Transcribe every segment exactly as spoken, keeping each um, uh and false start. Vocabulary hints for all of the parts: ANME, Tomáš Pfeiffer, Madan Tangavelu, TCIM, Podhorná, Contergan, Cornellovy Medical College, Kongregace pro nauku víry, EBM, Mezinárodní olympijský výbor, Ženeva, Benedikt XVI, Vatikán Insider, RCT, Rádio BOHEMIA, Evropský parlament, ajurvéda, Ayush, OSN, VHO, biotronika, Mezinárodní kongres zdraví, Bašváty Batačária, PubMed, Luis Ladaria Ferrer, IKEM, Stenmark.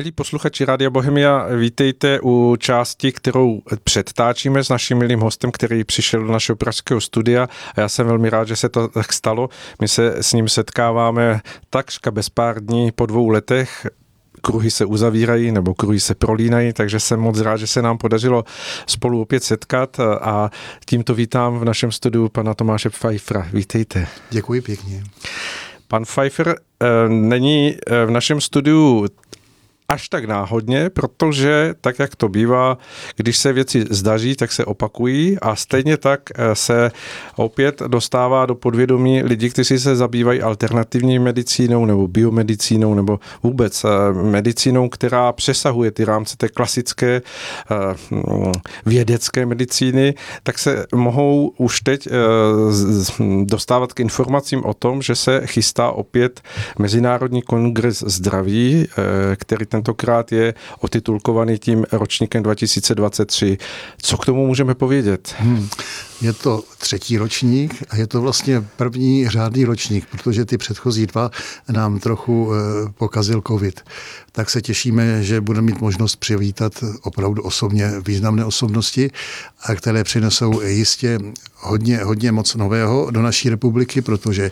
Milí posluchači Rádia Bohemia, vítejte u části, kterou předtáčíme s naším milým hostem, který přišel do našeho pražského studia, a já jsem velmi rád, že se to tak stalo. My se s ním setkáváme takřka bez pár dní po dvou letech. Kruhy se uzavírají nebo kruhy se prolínají, takže jsem moc rád, že se nám podařilo spolu opět setkat, a tímto vítám v našem studiu pana Tomáše Pfeiffera. Vítejte. Děkuji pěkně. Pan Pfeiffer e, není v našem studiu až tak náhodně, protože tak, jak to bývá, když se věci zdaří, tak se opakují, a stejně tak se opět dostává do podvědomí lidí, kteří se zabývají alternativní medicínou nebo biomedicínou nebo vůbec medicínou, která přesahuje ty rámce té klasické vědecké medicíny, tak se mohou už teď dostávat k informacím o tom, že se chystá opět Mezinárodní kongres zdraví, který ten tentokrát je otitulkovaný tím ročníkem dva tisíce dvacet tři. Co k tomu můžeme povědět? Hmm. Je to třetí ročník a je to vlastně první řádný ročník, protože ty předchozí dva nám trochu e, pokazil covid. Tak se těšíme, že budeme mít možnost přivítat opravdu osobně významné osobnosti, a které přinesou jistě hodně, hodně moc nového do naší republiky, protože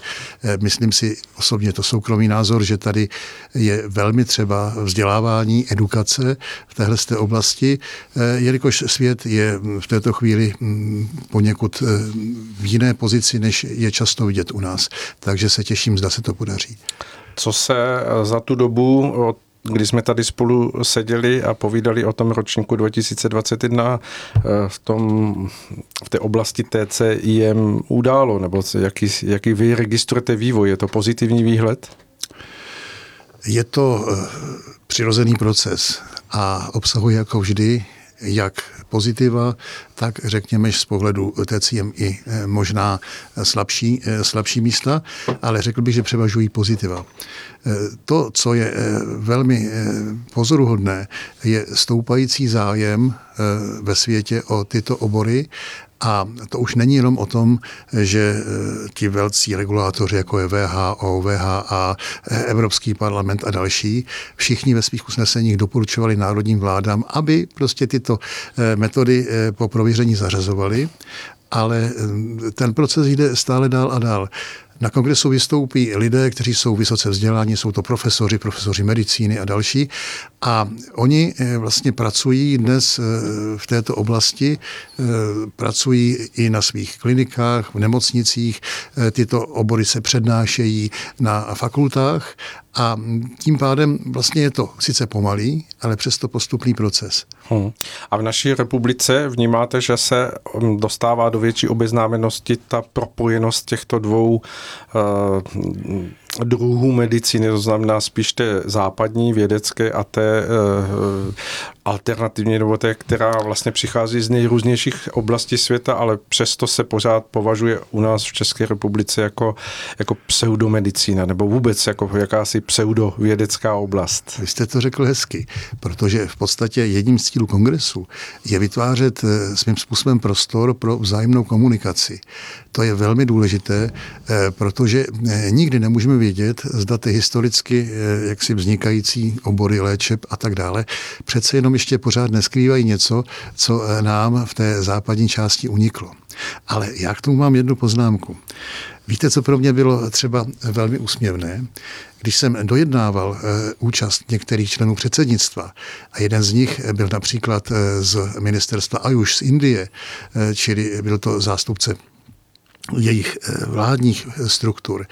e, myslím si osobně, to soukromý názor, že tady je velmi třeba vzdělávání, edukace v téhle té oblasti, e, jelikož svět je v této chvíli m, poněkud v jiné pozici, než je často vidět u nás. Takže se těším, zda se to podaří. Co se za tu dobu, kdy jsme tady spolu seděli a povídali o tom ročníku dva tisíce dvacet jedna v, tom, v té oblasti T C I M událo, nebo jaký, jaký vy registrujete vývoj? Je to pozitivní výhled? Je to přirozený proces a obsahuje jako vždy jak pozitiva, tak řekněme z pohledu T C M i možná slabší, slabší místa, ale řekl bych, že převažují pozitiva. To, co je velmi pozoruhodné, je stoupající zájem ve světě o tyto obory. A to už není jenom o tom, že ti velcí regulátoři, jako je V H O, V H A, Evropský parlament a další, všichni ve svých usneseních doporučovali národním vládám, aby prostě tyto metody po prověření zařazovali, ale ten proces jde stále dál a dál. Na kongresu vystoupí lidé, kteří jsou vysoce vzděláni, jsou to profesoři, profesoři medicíny a další, a oni vlastně pracují dnes v této oblasti, pracují i na svých klinikách, v nemocnicích, tyto obory se přednášejí na fakultách, a tím pádem vlastně je to sice pomalý, ale přesto postupný proces. Hmm. A v naší republice vnímáte, že se dostává do větší obeznámenosti ta propojenost těchto dvou Uh, druhů medicíny, to znamená spíš té západní, vědecké, a té uh, alternativní, nebo té, která vlastně přichází z nejrůznějších oblastí světa, ale přesto se pořád považuje u nás v České republice jako, jako pseudomedicína, nebo vůbec jako jakási pseudovědecká oblast. Vy jste to řekl hezky, protože v podstatě jedním z cílů kongresu je vytvářet svým způsobem prostor pro vzájemnou komunikaci. To je velmi důležité, protože nikdy nemůžeme vědět, zda ty historicky jaksi vznikající obory léčeb a tak dále přece jenom ještě pořád neskrývají něco, co nám v té západní části uniklo. Ale já k tomu mám jednu poznámku. Víte, co pro mě bylo třeba velmi úsměvné? Když jsem dojednával účast některých členů předsednictva, a jeden z nich byl například z ministerstva Ayush z Indie, čili byl to zástupce jejich vládních struktur,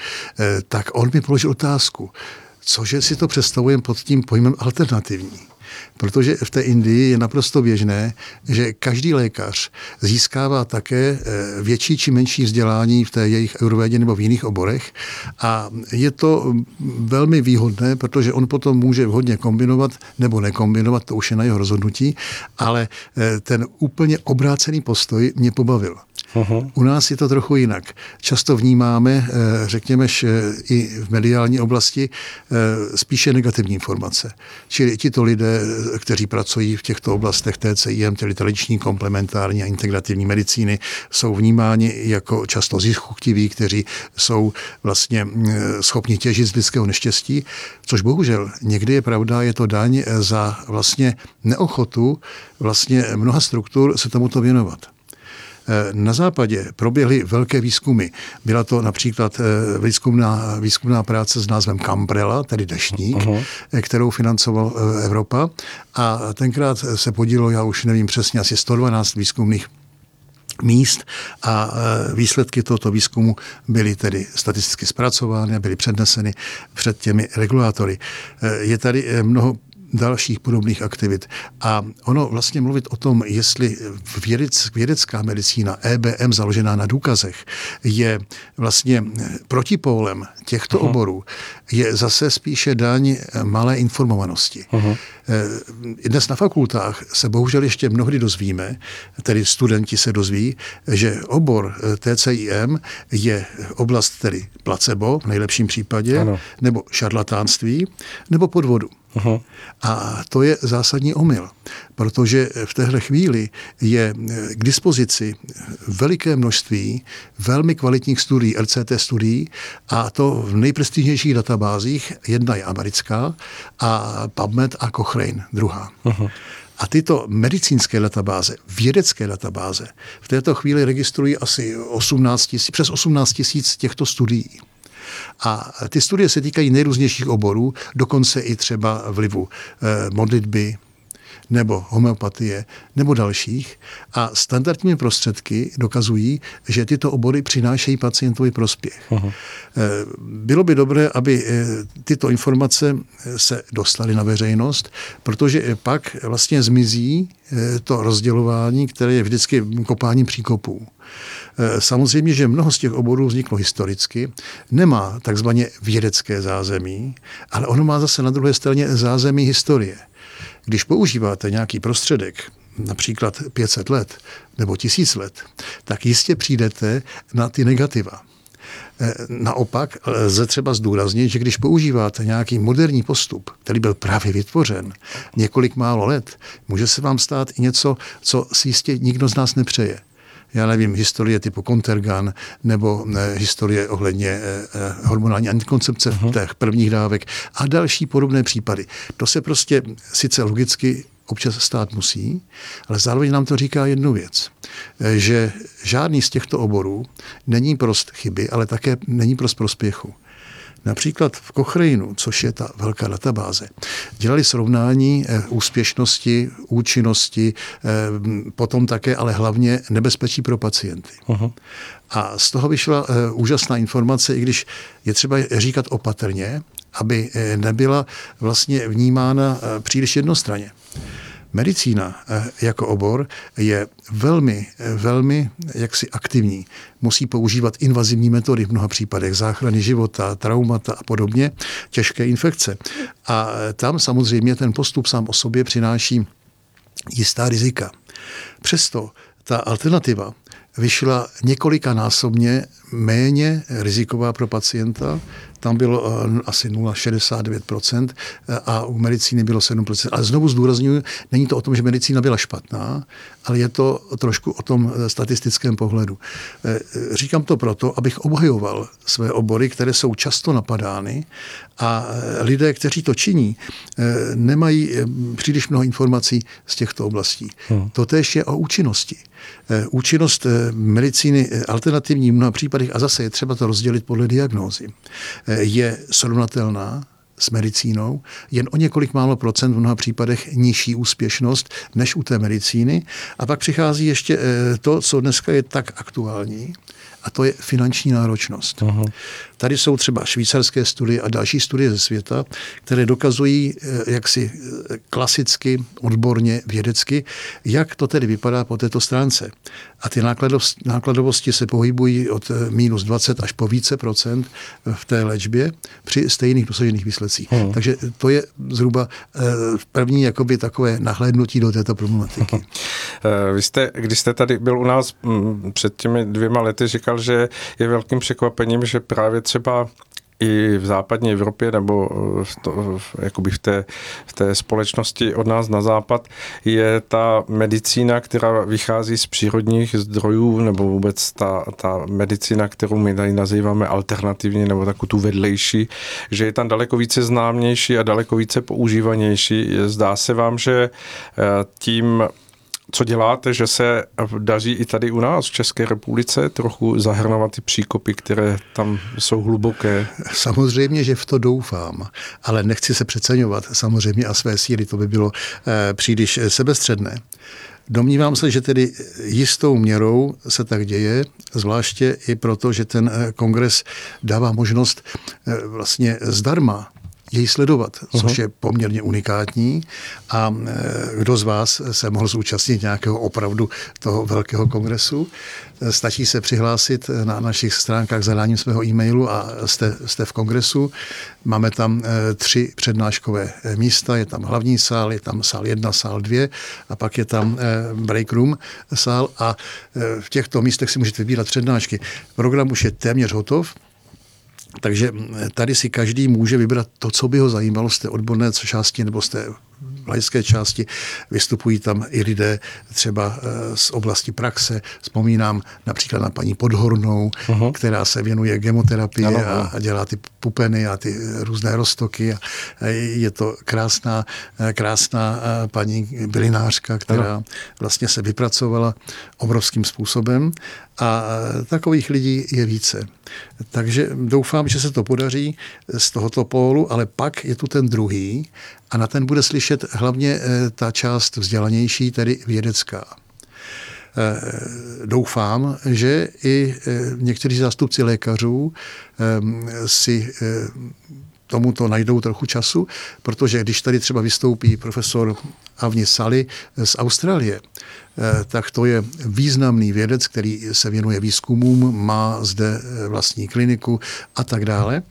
tak on mi položil otázku, cože si to představujeme pod tím pojmem alternativní. Protože v té Indii je naprosto běžné, že každý lékař získává také větší či menší vzdělání v té jejich ajurvédě nebo v jiných oborech, a je to velmi výhodné, protože on potom může vhodně kombinovat nebo nekombinovat, to už je na jeho rozhodnutí, ale ten úplně obrácený postoj mě pobavil. Uhum. U nás je to trochu jinak. Často vnímáme, řekněme, i v mediální oblasti spíše negativní informace. Čili tito lidé kteří pracují v těchto oblastech T C I M, tedy tradiční, komplementární a integrativní medicíny, jsou vnímáni jako často ziskochtiví, kteří jsou vlastně schopni těžit z lidského neštěstí, což bohužel někdy je pravda, je to daň za vlastně neochotu vlastně mnoha struktur se tomuto věnovat. Na západě proběhly velké výzkumy. Byla to například výzkumná, výzkumná práce s názvem Cambrella, tedy deštník, uh-huh. kterou financovala Evropa. A tenkrát se podílelo, já už nevím přesně, asi sto dvanáct výzkumných míst a výsledky tohoto výzkumu byly tedy statisticky zpracovány a byly předneseny před těmi regulátory. Je tady mnoho dalších podobných aktivit. A ono vlastně mluvit o tom, jestli vědec, vědecká medicína E B M založená na důkazech je vlastně protipólem těchto uh-huh. oborů, je zase spíše daň malé informovanosti. Uh-huh. Dnes na fakultách se bohužel ještě mnohdy dozvíme, tedy studenti se dozví, že obor T C I M je oblast tedy placebo v nejlepším případě, ano. nebo šarlatánství, nebo podvodu. Aha. A to je zásadní omyl, protože v téhle chvíli je k dispozici veliké množství velmi kvalitních studií, R C T studií, a to v nejprestižnějších databázích, jedna je americká, a PubMed a Cochrane druhá. Aha. A tyto medicínské databáze, vědecké databáze, v této chvíli registrují asi osmnáct tisíc, přes osmnáct tisíc těchto studií. A ty studie se týkají nejrůznějších oborů, dokonce i třeba vlivu modlitby nebo homeopatie nebo dalších. A standardními prostředky dokazují, že tyto obory přinášejí pacientovi prospěch. Aha. Bylo by dobré, aby tyto informace se dostaly na veřejnost, protože pak vlastně zmizí to rozdělování, které je vždycky kopáním příkopů. Samozřejmě, že mnoho z těch oborů vzniklo historicky, nemá takzvaně vědecké zázemí, ale ono má zase na druhé straně zázemí historie. Když používáte nějaký prostředek, například pět set let nebo tisíc let, tak jistě přijdete na ty negativa. Naopak lze třeba zdůraznit, že když používáte nějaký moderní postup, který byl právě vytvořen několik málo let, může se vám stát i něco, co si jistě nikdo z nás nepřeje. Já nevím, historie typu Contergan nebo historie ohledně hormonální antikoncepce v těch prvních dávek a další podobné případy. To se prostě sice logicky občas stát musí, ale zároveň nám to říká jednu věc, že žádný z těchto oborů není prost chyby, ale také není prost prospěchu. Například v Cochranu, což je ta velká databáze, dělali srovnání úspěšnosti, účinnosti, potom také, ale hlavně nebezpečí pro pacienty. Aha. A z toho vyšla úžasná informace, i když je třeba říkat opatrně, aby nebyla vlastně vnímána příliš jednostranně. Medicína jako obor je velmi, velmi jaksi aktivní. Musí používat invazivní metody v mnoha případech, záchrany života, traumata a podobně, těžké infekce. A tam samozřejmě ten postup sám o sobě přináší jistá rizika. Přesto ta alternativa vyšla několikanásobně méně riziková pro pacienta. Tam bylo asi nula celá šedesát devět procent a u medicíny bylo sedm procent. Ale znovu zdůrazňuji, není to o tom, že medicína byla špatná, ale je to trošku o tom statistickém pohledu. Říkám to proto, abych obhajoval své obory, které jsou často napadány, a lidé, kteří to činí, nemají příliš mnoho informací z těchto oblastí. Hmm. Totéž je o účinnosti. Účinnost medicíny alternativní v mnoha případech, a zase je třeba to rozdělit podle diagnózy, je srovnatelná s medicínou, jen o několik málo procent v mnoha případech nižší úspěšnost než u té medicíny. A pak přichází ještě to, co dneska je tak aktuální, a to je finanční náročnost. Aha. Tady jsou třeba švýcarské studie a další studie ze světa, které dokazují jaksi klasicky, odborně, vědecky, jak to tedy vypadá po této stránce. A ty nákladovosti se pohybují od minus dvacet až po více procent v té léčbě při stejných dosažených výsledcích. Aha. Takže to je zhruba první jakoby takové nahlédnutí do této problematiky. Vy jste, když jste tady byl u nás m, před těmi dvěma lety, říkal, že je velkým překvapením, že právě třeba i v západní Evropě nebo v to, jakoby v té, v té společnosti od nás na západ je ta medicína, která vychází z přírodních zdrojů, nebo vůbec ta, ta medicína, kterou my tady nazýváme alternativní nebo takovou tu vedlejší, že je tam daleko více známější a daleko více používanější. Zdá se vám, že tím, co děláte, že se daří i tady u nás v České republice trochu zahrnovat ty příkopy, které tam jsou hluboké? Samozřejmě, že v to doufám, ale nechci se přeceňovat samozřejmě a své síly, to by bylo eh, příliš sebestředné. Domnívám se, že tedy jistou měrou se tak děje, zvláště i proto, že ten kongres dává možnost eh, vlastně zdarma jej sledovat, což je poměrně unikátní. A kdo z vás se mohl zúčastnit nějakého opravdu toho velkého kongresu? Stačí se přihlásit na našich stránkách zadáním svého e-mailu a jste, jste v kongresu. Máme tam tři přednáškové místa, je tam hlavní sál, je tam sál jedna, sál dvě a pak je tam break room sál a v těchto místech si můžete vybírat přednášky. Program už je téměř hotov. Takže tady si každý může vybrat to, co by ho zajímalo z té odborné části nebo z té laické části. Vystupují tam i lidé třeba z oblasti praxe. Vzpomínám například na paní Podhornou, uh-huh. která se věnuje gemoterapii ano, a, a dělá ty pupeny a ty různé roztoky. A je to krásná, krásná paní bylinářka, která ano. vlastně se vypracovala obrovským způsobem. A takových lidí je více. Takže doufám, že se to podaří z tohoto pólu, ale pak je tu ten druhý a na ten bude slyšet hlavně ta část vzdělanější, tedy vědecká. Doufám, že i někteří zástupci lékařů si tomuto najdou trochu času, protože když tady třeba vystoupí profesor Avni Sally z Austrálie, tak to je významný vědec, který se věnuje výzkumům, má zde vlastní kliniku a tak dále.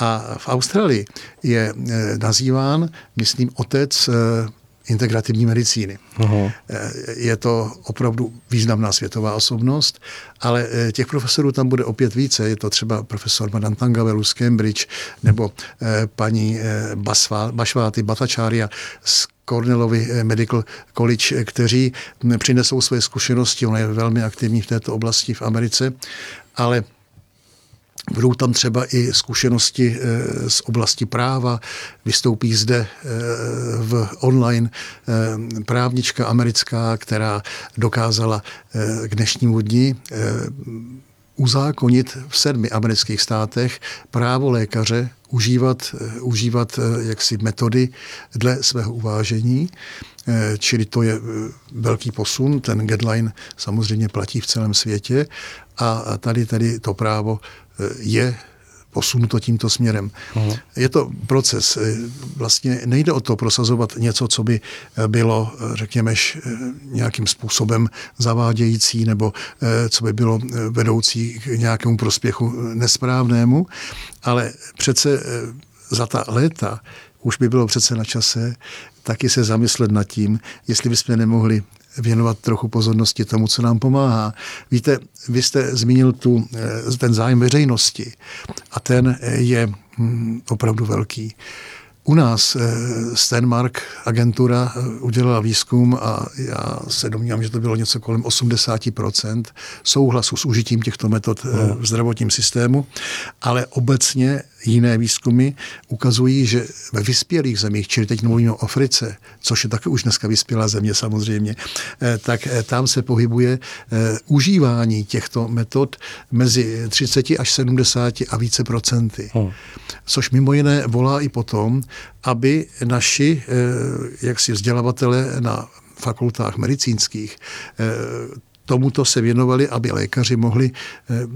A v Austrálii je nazýván, myslím, otec integrativní medicíny. Aha. Je to opravdu významná světová osobnost, ale těch profesorů tam bude opět více. Je to třeba profesor Madan Tangavelu z Cambridge nebo paní Bašváty Batačária z Cornellovy Medical College, kteří přinesou své zkušenosti. Ona je velmi aktivní v této oblasti v Americe, ale budou tam třeba i zkušenosti z oblasti práva, vystoupí zde v online právnička americká, která dokázala k dnešnímu dni uzákonit v sedmi amerických státech právo lékaře užívat, užívat jaksi metody dle svého uvážení. Čili to je velký posun, ten guideline samozřejmě platí v celém světě a tady, tady to právo je posunuto tímto směrem. Aha. Je to proces. Vlastně nejde o to prosazovat něco, co by bylo, řekněme, nějakým způsobem zavádějící nebo co by bylo vedoucí k nějakému prospěchu nesprávnému, ale přece za ta léta už by bylo přece na čase taky se zamyslet nad tím, jestli bychom nemohli věnovat trochu pozornosti tomu, co nám pomáhá. Víte, vy jste zmínil tu, ten zájem veřejnosti a ten je opravdu velký. U nás Stenmark agentura udělala výzkum a já se domnívám, že to bylo něco kolem osmdesát procent souhlasu s užitím těchto metod v zdravotním systému, ale obecně jiné výzkumy ukazují, že ve vyspělých zemích, čili teď mluvíme o Africe, což je také už dneska vyspělá země samozřejmě, tak tam se pohybuje užívání těchto metod mezi třicet až sedmdesát a více procenty. Což mimo jiné volá i potom, aby naši jaksi vzdělavatelé na fakultách medicínských tomuto se věnovali, aby lékaři mohli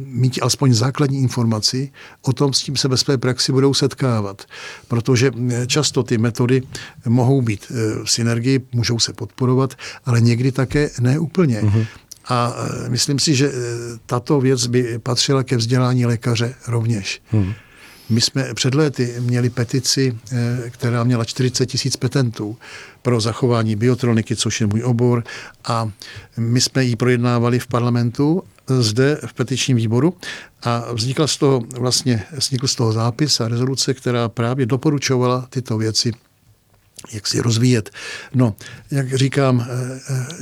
mít alespoň základní informaci o tom, s tím se ve své praxi budou setkávat. Protože často ty metody mohou být v synergii, můžou se podporovat, ale někdy také ne úplně. Mm-hmm. A myslím si, že tato věc by patřila ke vzdělání lékaře rovněž. Mm-hmm. My jsme před lety měli petici, která měla čtyřicet tisíc petentů pro zachování biotroniky, což je můj obor, a my jsme ji projednávali v parlamentu zde v petičním výboru a vznikl z toho, vlastně, vznikl z toho zápis a rezoluce, která právě doporučovala tyto věci, jak si rozvíjet. No, jak říkám,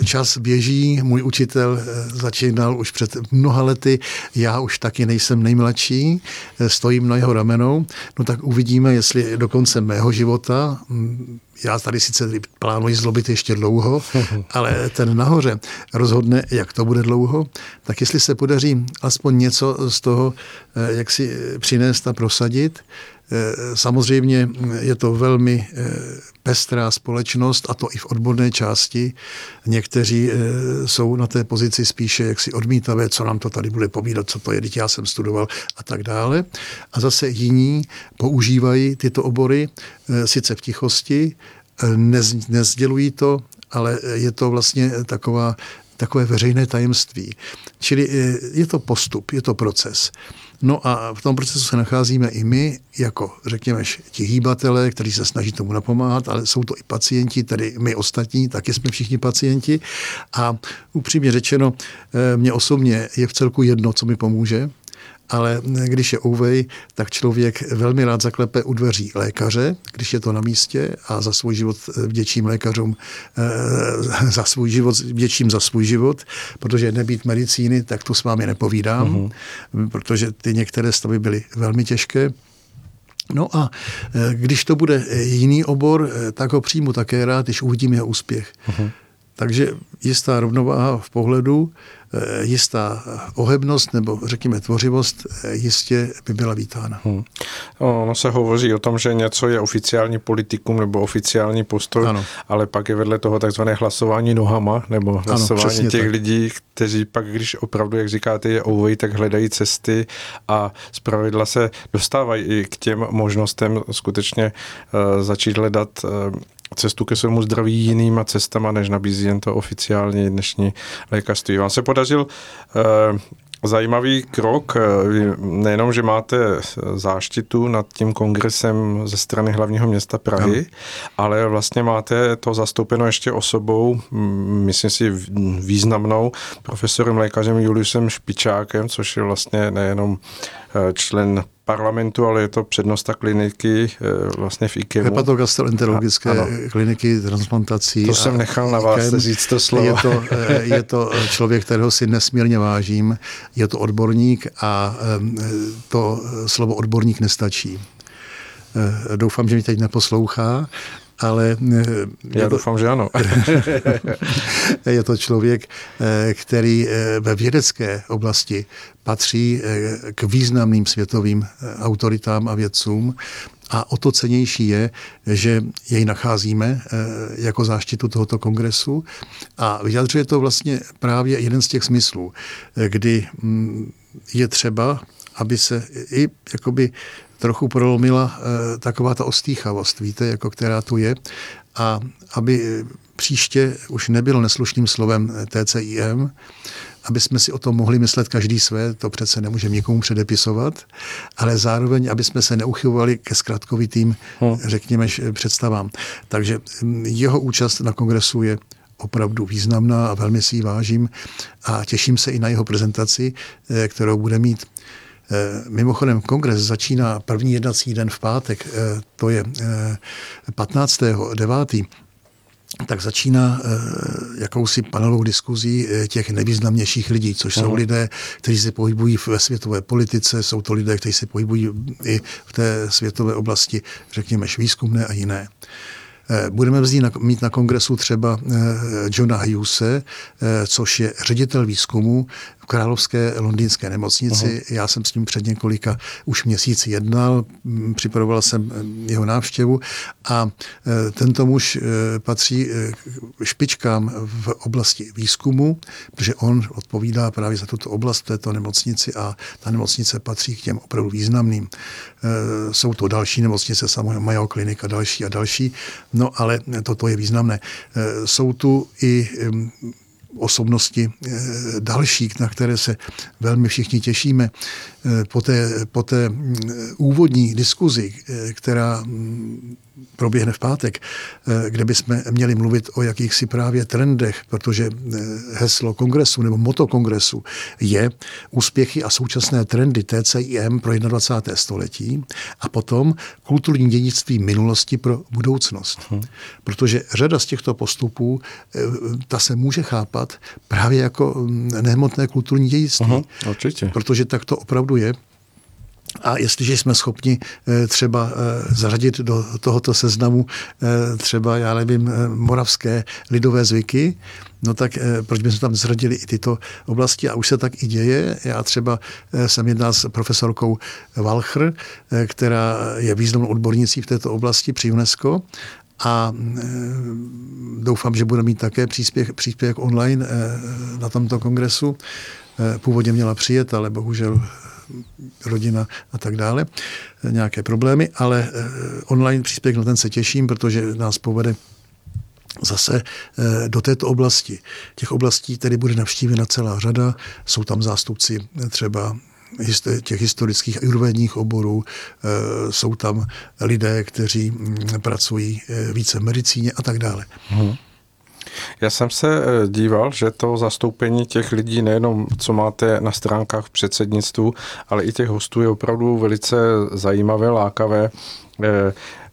čas běží, můj učitel začínal už před mnoha lety, já už taky nejsem nejmladší, stojím na jeho ramenou, no tak uvidíme, jestli do konce mého života, já tady sice plánuji zlobit ještě dlouho, ale ten nahoře rozhodne, jak to bude dlouho, tak jestli se podaří aspoň něco z toho, jak si přinést a prosadit. Samozřejmě je to velmi pestrá společnost, a to i v odborné části. Někteří jsou na té pozici spíše jaksi odmítavé, co nám to tady bude povídat, co to je, já jsem studoval a tak dále. A zase jiní používají tyto obory sice v tichosti, nez, nezdělují to, ale je to vlastně taková, takové veřejné tajemství. Čili je to postup, je to proces. No a v tom procesu se nacházíme i my, jako řekněme ti hýbatelé, kteří se snaží tomu napomáhat, ale jsou to i pacienti, tedy my ostatní, taky jsme všichni pacienti. A upřímně řečeno, mě osobně je v celku jedno, co mi pomůže, ale když je ouvej, tak člověk velmi rád zaklepe u dveří lékaře, když je to na místě, a za svůj život vděčím lékařům, za svůj život, vděčím za svůj život, protože nebýt medicíny, tak to s vámi nepovídám, uh-huh. protože ty některé stavy byly velmi těžké. No a když to bude jiný obor, tak ho přijmu také rád, když uvidím jeho úspěch. Uh-huh. Takže jistá rovnováha v pohledu, jistá ohebnost nebo řekněme tvořivost jistě by byla vítána. Hmm. Ono se hovoří o tom, že něco je oficiální politikum nebo oficiální postoj, ano. ale pak je vedle toho takzvané hlasování nohama nebo hlasování ano, těch tak. lidí, kteří pak, když opravdu, jak říkáte, je ouvej, tak hledají cesty a zpravidla se dostávají i k těm možnostem skutečně uh, začít hledat uh, cestu ke svému zdraví jinýma cestama, než nabízí jen to oficiální dnešní lékařství. Vám se podařil eh, zajímavý krok, eh, nejenom, že máte záštitu nad tím kongresem ze strany hlavního města Prahy, hmm. ale vlastně máte to zastoupeno ještě osobou, myslím si významnou, profesorem lékařem Juliusem Špičákem, což je vlastně nejenom člen parlamentu, ale je to přednosta kliniky vlastně v IKEMu. Hepatogastroenterologické a, kliniky transplantací. To jsem nechal na vás říct to slovo. Je to, je to člověk, kterého si nesmírně vážím. Je to odborník a to slovo odborník nestačí. Doufám, že mě teď neposlouchá. Ale já to, doufám, že ano. Je to člověk, který ve vědecké oblasti patří k významným světovým autoritám a vědcům. A o to cennější je, že jej nacházíme jako záštitu tohoto kongresu. A vyjadřuje to vlastně právě jeden z těch smyslů, kdy je třeba, aby se i jakoby trochu prolomila e, taková ta ostýchavost, víte, jako která tu je, a aby příště už nebylo neslušným slovem T C I M, aby jsme si o tom mohli myslet každý své, to přece nemůžeme nikomu předepisovat, ale zároveň, aby jsme se neuchylovali ke zkratkovitým, hmm. řekněme, představám. Takže jeho účast na kongresu je opravdu významná a velmi si ji vážím a těším se i na jeho prezentaci, e, kterou bude mít. Mimochodem, kongres začíná první jednací den v pátek, to je patnáctého devátého tak začíná jakousi panelovou diskuzí těch nejvýznamnějších lidí, což jsou lidé, kteří se pohybují ve světové politice, jsou to lidé, kteří se pohybují i v té světové oblasti, řekněme, výzkumné a jiné. Budeme mít na kongresu třeba Johna Hughese, což je ředitel výzkumu v Královské londýnské nemocnici. Aha. Já jsem s ním před několika už měsíci jednal, připravoval jsem jeho návštěvu a tento muž patří špičkám v oblasti výzkumu, protože on odpovídá právě za tuto oblast v této nemocnici a ta nemocnice patří k těm opravdu významným. Jsou to další nemocnice, samozřejmě Mayo klinika, další a další. No ale toto je významné. Jsou tu i osobnosti další, na které se velmi všichni těšíme. Po té, po té úvodní diskuzi, která proběhne v pátek, kde bychom měli mluvit o jakýchsi právě trendech, protože heslo kongresu nebo moto kongresu je úspěchy a současné trendy T C I M pro dvacátého prvního století a potom kulturní dědictví minulosti pro budoucnost. Hmm. Protože řada z těchto postupů, ta se může chápat právě jako nehmotné kulturní dědictví. Aha, určitě. Protože tak to opravdu je. A jestliže jsme schopni třeba zařadit do tohoto seznamu třeba, já nevím, moravské lidové zvyky, no tak proč bychom tam zradili i tyto oblasti a už se tak i děje. Já třeba jsem jednal s profesorkou Walchr, která je významnou odbornicí v této oblasti při UNESCO a doufám, že bude mít také příspěch, příspěch online na tomto kongresu. Původně měla přijet, ale bohužel rodina a tak dále, nějaké problémy, ale online příspěch, na ten se těším, protože nás povede zase do této oblasti. Těch oblastí tedy bude navštívena celá řada, jsou tam zástupci třeba těch historických a ajurvédních oborů, jsou tam lidé, kteří pracují více v medicíně a tak dále. Hmm. Já jsem se díval, že to zastoupení těch lidí nejenom, co máte na stránkách v předsednictvu, ale i těch hostů je opravdu velice zajímavé, lákavé.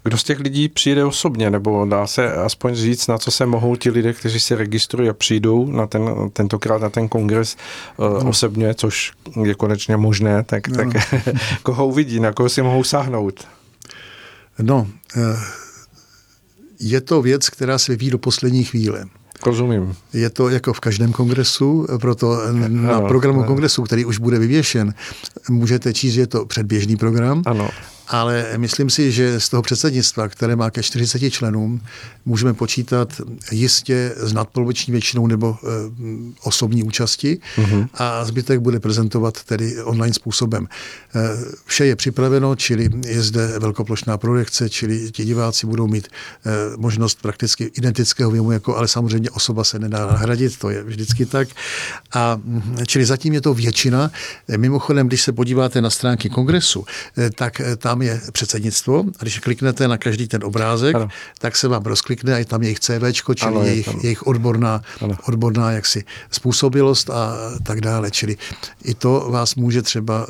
Kdo z těch lidí přijde osobně, nebo dá se aspoň říct, na co se mohou ti lidé, kteří se registrují a přijdou na ten, tentokrát na ten kongres no. osobně, což je konečně možné, tak, no. tak koho uvidí, na koho si mohou sáhnout? No, je to věc, která se vyvíjí do poslední chvíle. Rozumím. Je to jako v každém kongresu, proto na ano, programu ano. kongresu, který už bude vyvěšen, můžete číst, že je to předběžný program, ano. ale myslím si, že z toho předsednictva, které má ke čtyřiceti členům, můžeme počítat jistě s nadpoloviční většinou nebo e, osobní účasti uh-huh. a zbytek bude prezentovat tedy online způsobem. E, vše je připraveno, čili je zde velkoplošná projekce, čili ti diváci budou mít e, možnost prakticky identického věmu, jako, ale samozřejmě osoba se nedá nahradit, to je vždycky tak. A, čili zatím je to většina. Mimochodem, když se podíváte na stránky kongresu, e, tak tam je předsednictvo a když kliknete na každý ten obrázek, ano. tak se vám rozklikne a je tam jejich CVčko, čili ano, jejich, jejich odborná, odborná jaksi způsobilost a tak dále. Čili i to vás může třeba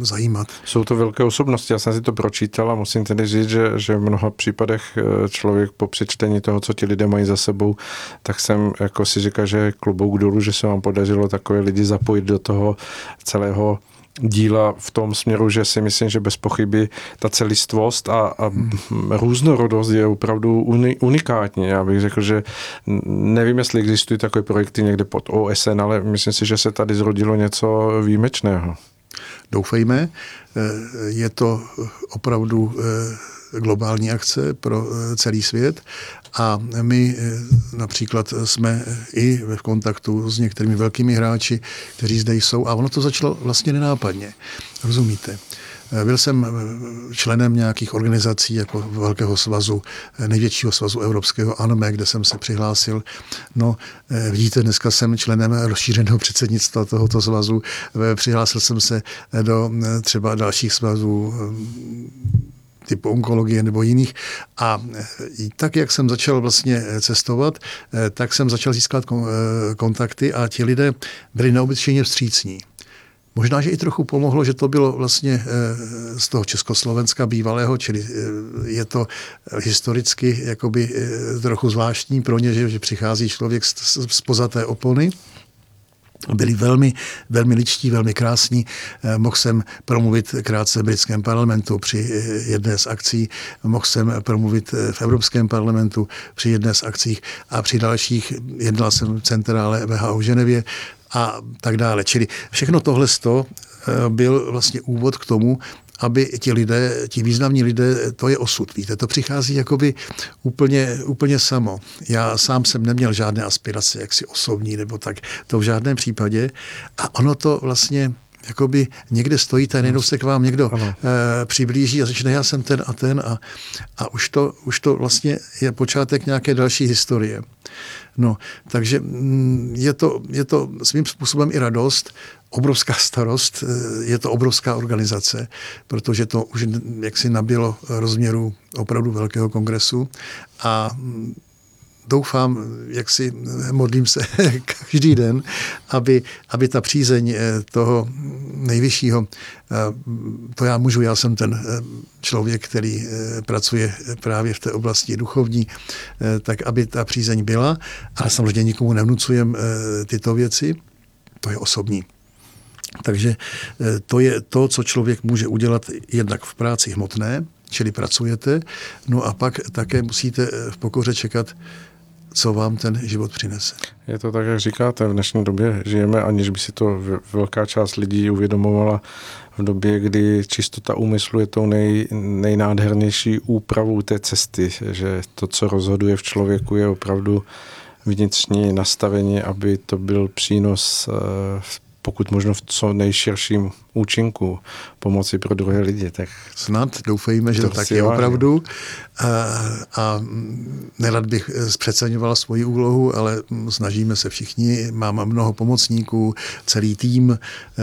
zajímat. Jsou to velké osobnosti, já jsem si to pročítal a musím tedy říct, že, že v mnoha případech člověk po přečtení toho, co ti lidé mají za sebou, tak jsem jako si říkal, že klobouk dolů, že se vám podařilo takové lidi zapojit do toho celého díla v tom směru, že si myslím, že bez pochyby ta celistvost a, a různorodost je opravdu uni, unikátní. Já bych řekl, že nevím, jestli existují takové projekty někde pod O S N, ale myslím si, že se tady zrodilo něco výjimečného. Doufejme, je to opravdu globální akce pro celý svět a my například jsme i v kontaktu s některými velkými hráči, kteří zde jsou a ono to začalo vlastně nenápadně. Rozumíte? Byl jsem členem nějakých organizací jako velkého svazu, největšího svazu evropského ANME, kde jsem se přihlásil. No, vidíte, dneska jsem členem rozšířeného předsednictva tohoto svazu. Přihlásil jsem se do třeba dalších svazů typu onkologie nebo jiných. A tak, jak jsem začal vlastně cestovat, tak jsem začal získat kontakty a ti lidé byli neobyčejně vstřícní. Možná, že i trochu pomohlo, že to bylo vlastně z toho Československa bývalého, čili je to historicky jakoby trochu zvláštní pro ně, že přichází člověk zpoza té opony. Byli velmi, velmi ličtí, velmi krásní. Mohl jsem promluvit krátce v britském parlamentu při jedné z akcí, mohl jsem promluvit v Evropském parlamentu při jedné z akcích a při dalších jednal jsem v centrále V H U v Ženevě a tak dále. Čili všechno tohle byl vlastně úvod k tomu, aby ti lidé, ti významní lidé, to je osud, víte, to přichází jakoby úplně, úplně samo. Já sám jsem neměl žádné aspirace, jaksi osobní, nebo tak, to v žádném případě. A ono to vlastně, jakoby někde stojíte, nejdou se k vám někdo eh, přiblíží a řekne, já jsem ten a ten a, a už, to, už to vlastně je počátek nějaké další historie. No, takže je to, je to svým způsobem i radost, obrovská starost, je to obrovská organizace, protože to už jaksi nabilo rozměru opravdu velkého kongresu a doufám, jak si modlím se každý den, aby, aby ta přízeň toho nejvyššího, to já můžu, já jsem ten člověk, který pracuje právě v té oblasti duchovní, tak aby ta přízeň byla, ale samozřejmě nikomu nevnucujem tyto věci, to je osobní. Takže to je to, co člověk může udělat jednak v práci hmotné, čili pracujete, no a pak také musíte v pokoře čekat, co vám ten život přinese. Je to tak, jak říkáte, v dnešní době žijeme, aniž by si to velká část lidí uvědomovala v době, kdy čistota úmyslu je tou nej, nejnádhernější úpravou té cesty, že to, co rozhoduje v člověku, je opravdu vnitřní nastavení, aby to byl přínos pokud možno v co nejširším účinku pomoci pro druhé lidi. Tak snad doufejme, že to tak je opravdu. A, a nerad bych přeceňoval svoji úlohu, ale snažíme se všichni. Mám mnoho pomocníků, celý tým,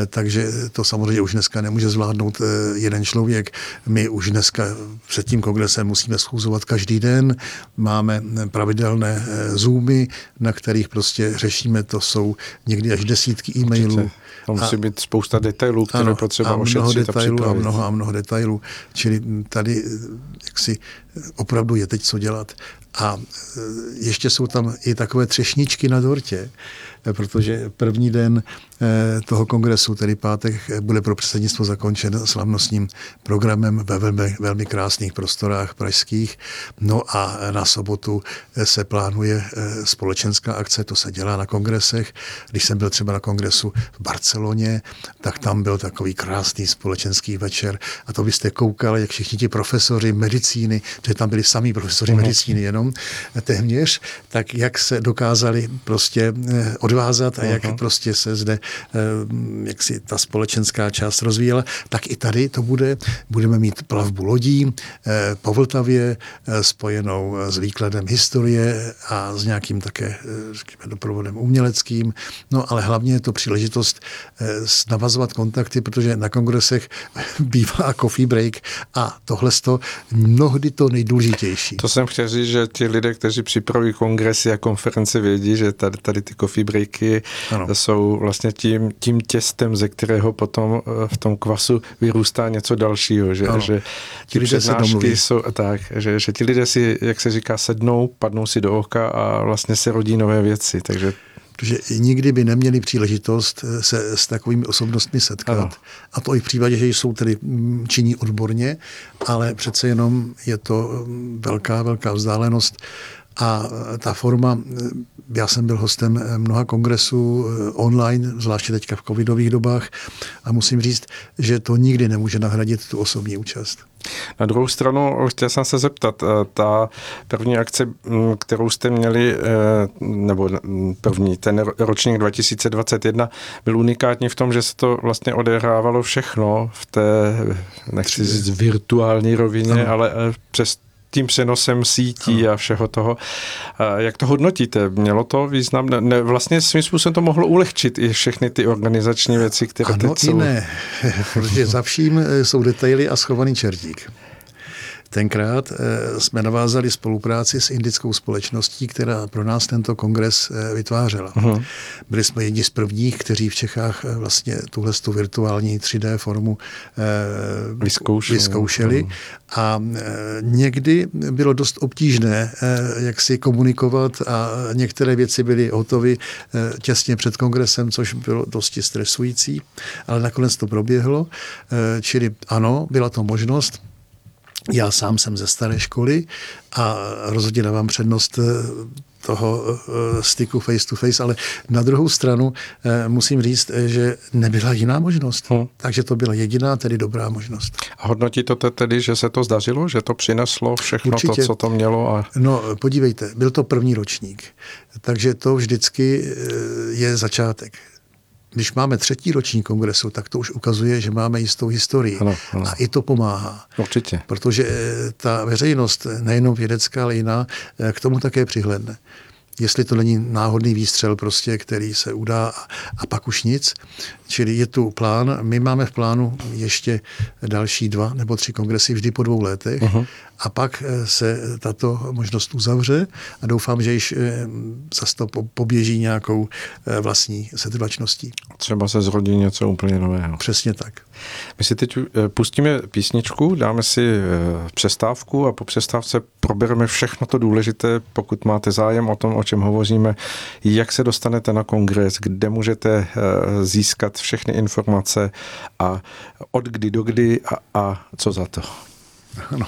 takže to samozřejmě už dneska nemůže zvládnout jeden člověk. My už dneska před tím kongresem musíme schůzovat každý den. Máme pravidelné zoomy, na kterých prostě řešíme, to jsou někdy až desítky e-mailů. Tam musí a, být spousta detailů, které ano, potřeba ošetřit a připravit. A mnoho a mnoho detailů. Čili tady jaksi opravdu je teď co dělat. A ještě jsou tam i takové třešničky na dortě, protože první den toho kongresu, tedy pátek, bude pro předsednictvo zakončen slavnostním programem ve velmi, velmi krásných prostorách pražských. No a na sobotu se plánuje společenská akce, to se dělá na kongresech. Když jsem byl třeba na kongresu v Barceloně, tak tam byl takový krásný společenský večer a to byste koukali, jak všichni ti profesoři medicíny, protože tam byli samí profesoři medicíny jenom téměř, tak jak se dokázali prostě odvázat a jak Aha. prostě se zde jak si ta společenská část rozvíjela, tak i tady to bude. Budeme mít plavbu lodí po Vltavě, spojenou s výkladem historie a s nějakým také říkajme, doprovodem uměleckým. No ale hlavně je to příležitost navazovat kontakty, protože na kongresech bývá coffee break a tohle to mnohdy to nejdůležitější. To jsem chtěl říct, že ti lidé, kteří připravují kongresy a konference, vědí, že tady, tady ty coffee breaky ano. jsou vlastně tím, tím těstem, ze kterého potom v tom kvasu vyrůstá něco dalšího, že, že ti lidé přednášky jsou tak, že, že ti lidé si, jak se říká, sednou, padnou si do oka a vlastně se rodí nové věci, takže že nikdy by neměli příležitost se s takovými osobnostmi setkat. Ano. A to i v případě, že jsou tedy činí odborně, ale přece jenom je to velká, velká vzdálenost. A ta forma, já jsem byl hostem mnoha kongresů online, zvláště teďka v covidových dobách, a musím říct, že to nikdy nemůže nahradit tu osobní účast. Na druhou stranu, chtěl jsem se zeptat, ta první akce, kterou jste měli, nebo první, ten ročník dva tisíce dvacet jedna, byl unikátní v tom, že se to vlastně odehrávalo všechno v té, nechci říct, virtuální rovině, ale přes tím přenosem sítí a všeho toho. Jak to hodnotíte? Mělo to význam? Ne, vlastně svým způsobem to mohlo ulehčit i všechny ty organizační věci, které ano teď jsou. Ano i ne, protože za vším jsou detaily a schovaný čertík. Tenkrát jsme navázali spolupráci s indickou společností, která pro nás tento kongres vytvářela. Uhum. Byli jsme jedni z prvních, kteří v Čechách vlastně tuhle virtuální tři dé formu Vyzkoušen. vyzkoušeli. Uhum. A někdy bylo dost obtížné, jak si komunikovat a některé věci byly hotovy těsně před kongresem, což bylo dosti stresující, ale nakonec to proběhlo. Čili ano, byla to možnost. Já sám jsem ze staré školy a rozhodně dávám přednost toho styku face to face, ale na druhou stranu musím říct, že nebyla jiná možnost. Hmm. Takže to byla jediná, tedy dobrá možnost. A hodnotí to tedy, že se to zdařilo? Že to přineslo všechno Určitě. To, co to mělo? A... No, podívejte, byl to první ročník, takže to vždycky je začátek. Když máme třetí ročník kongresu, tak to už ukazuje, že máme jistou historii. Ano, ano. A i to pomáhá. Určitě. Protože ta veřejnost, nejenom vědecká, ale jiná, k tomu také přihlédne. jestli to není náhodný výstřel prostě, který se udá a, a pak už nic. Čili je tu plán, my máme v plánu ještě další dva nebo tři kongresy vždy po dvou letech uh-huh. a pak se tato možnost uzavře a doufám, že již zase to poběží nějakou vlastní setrvačností. Třeba se zrodí něco úplně nového. Přesně tak. My si teď pustíme písničku, dáme si přestávku a po přestávce probereme všechno to důležité, pokud máte zájem o tom, o čem hovoříme, jak se dostanete na kongres, kde můžete získat všechny informace a od kdy do kdy a, a co za to. Ano.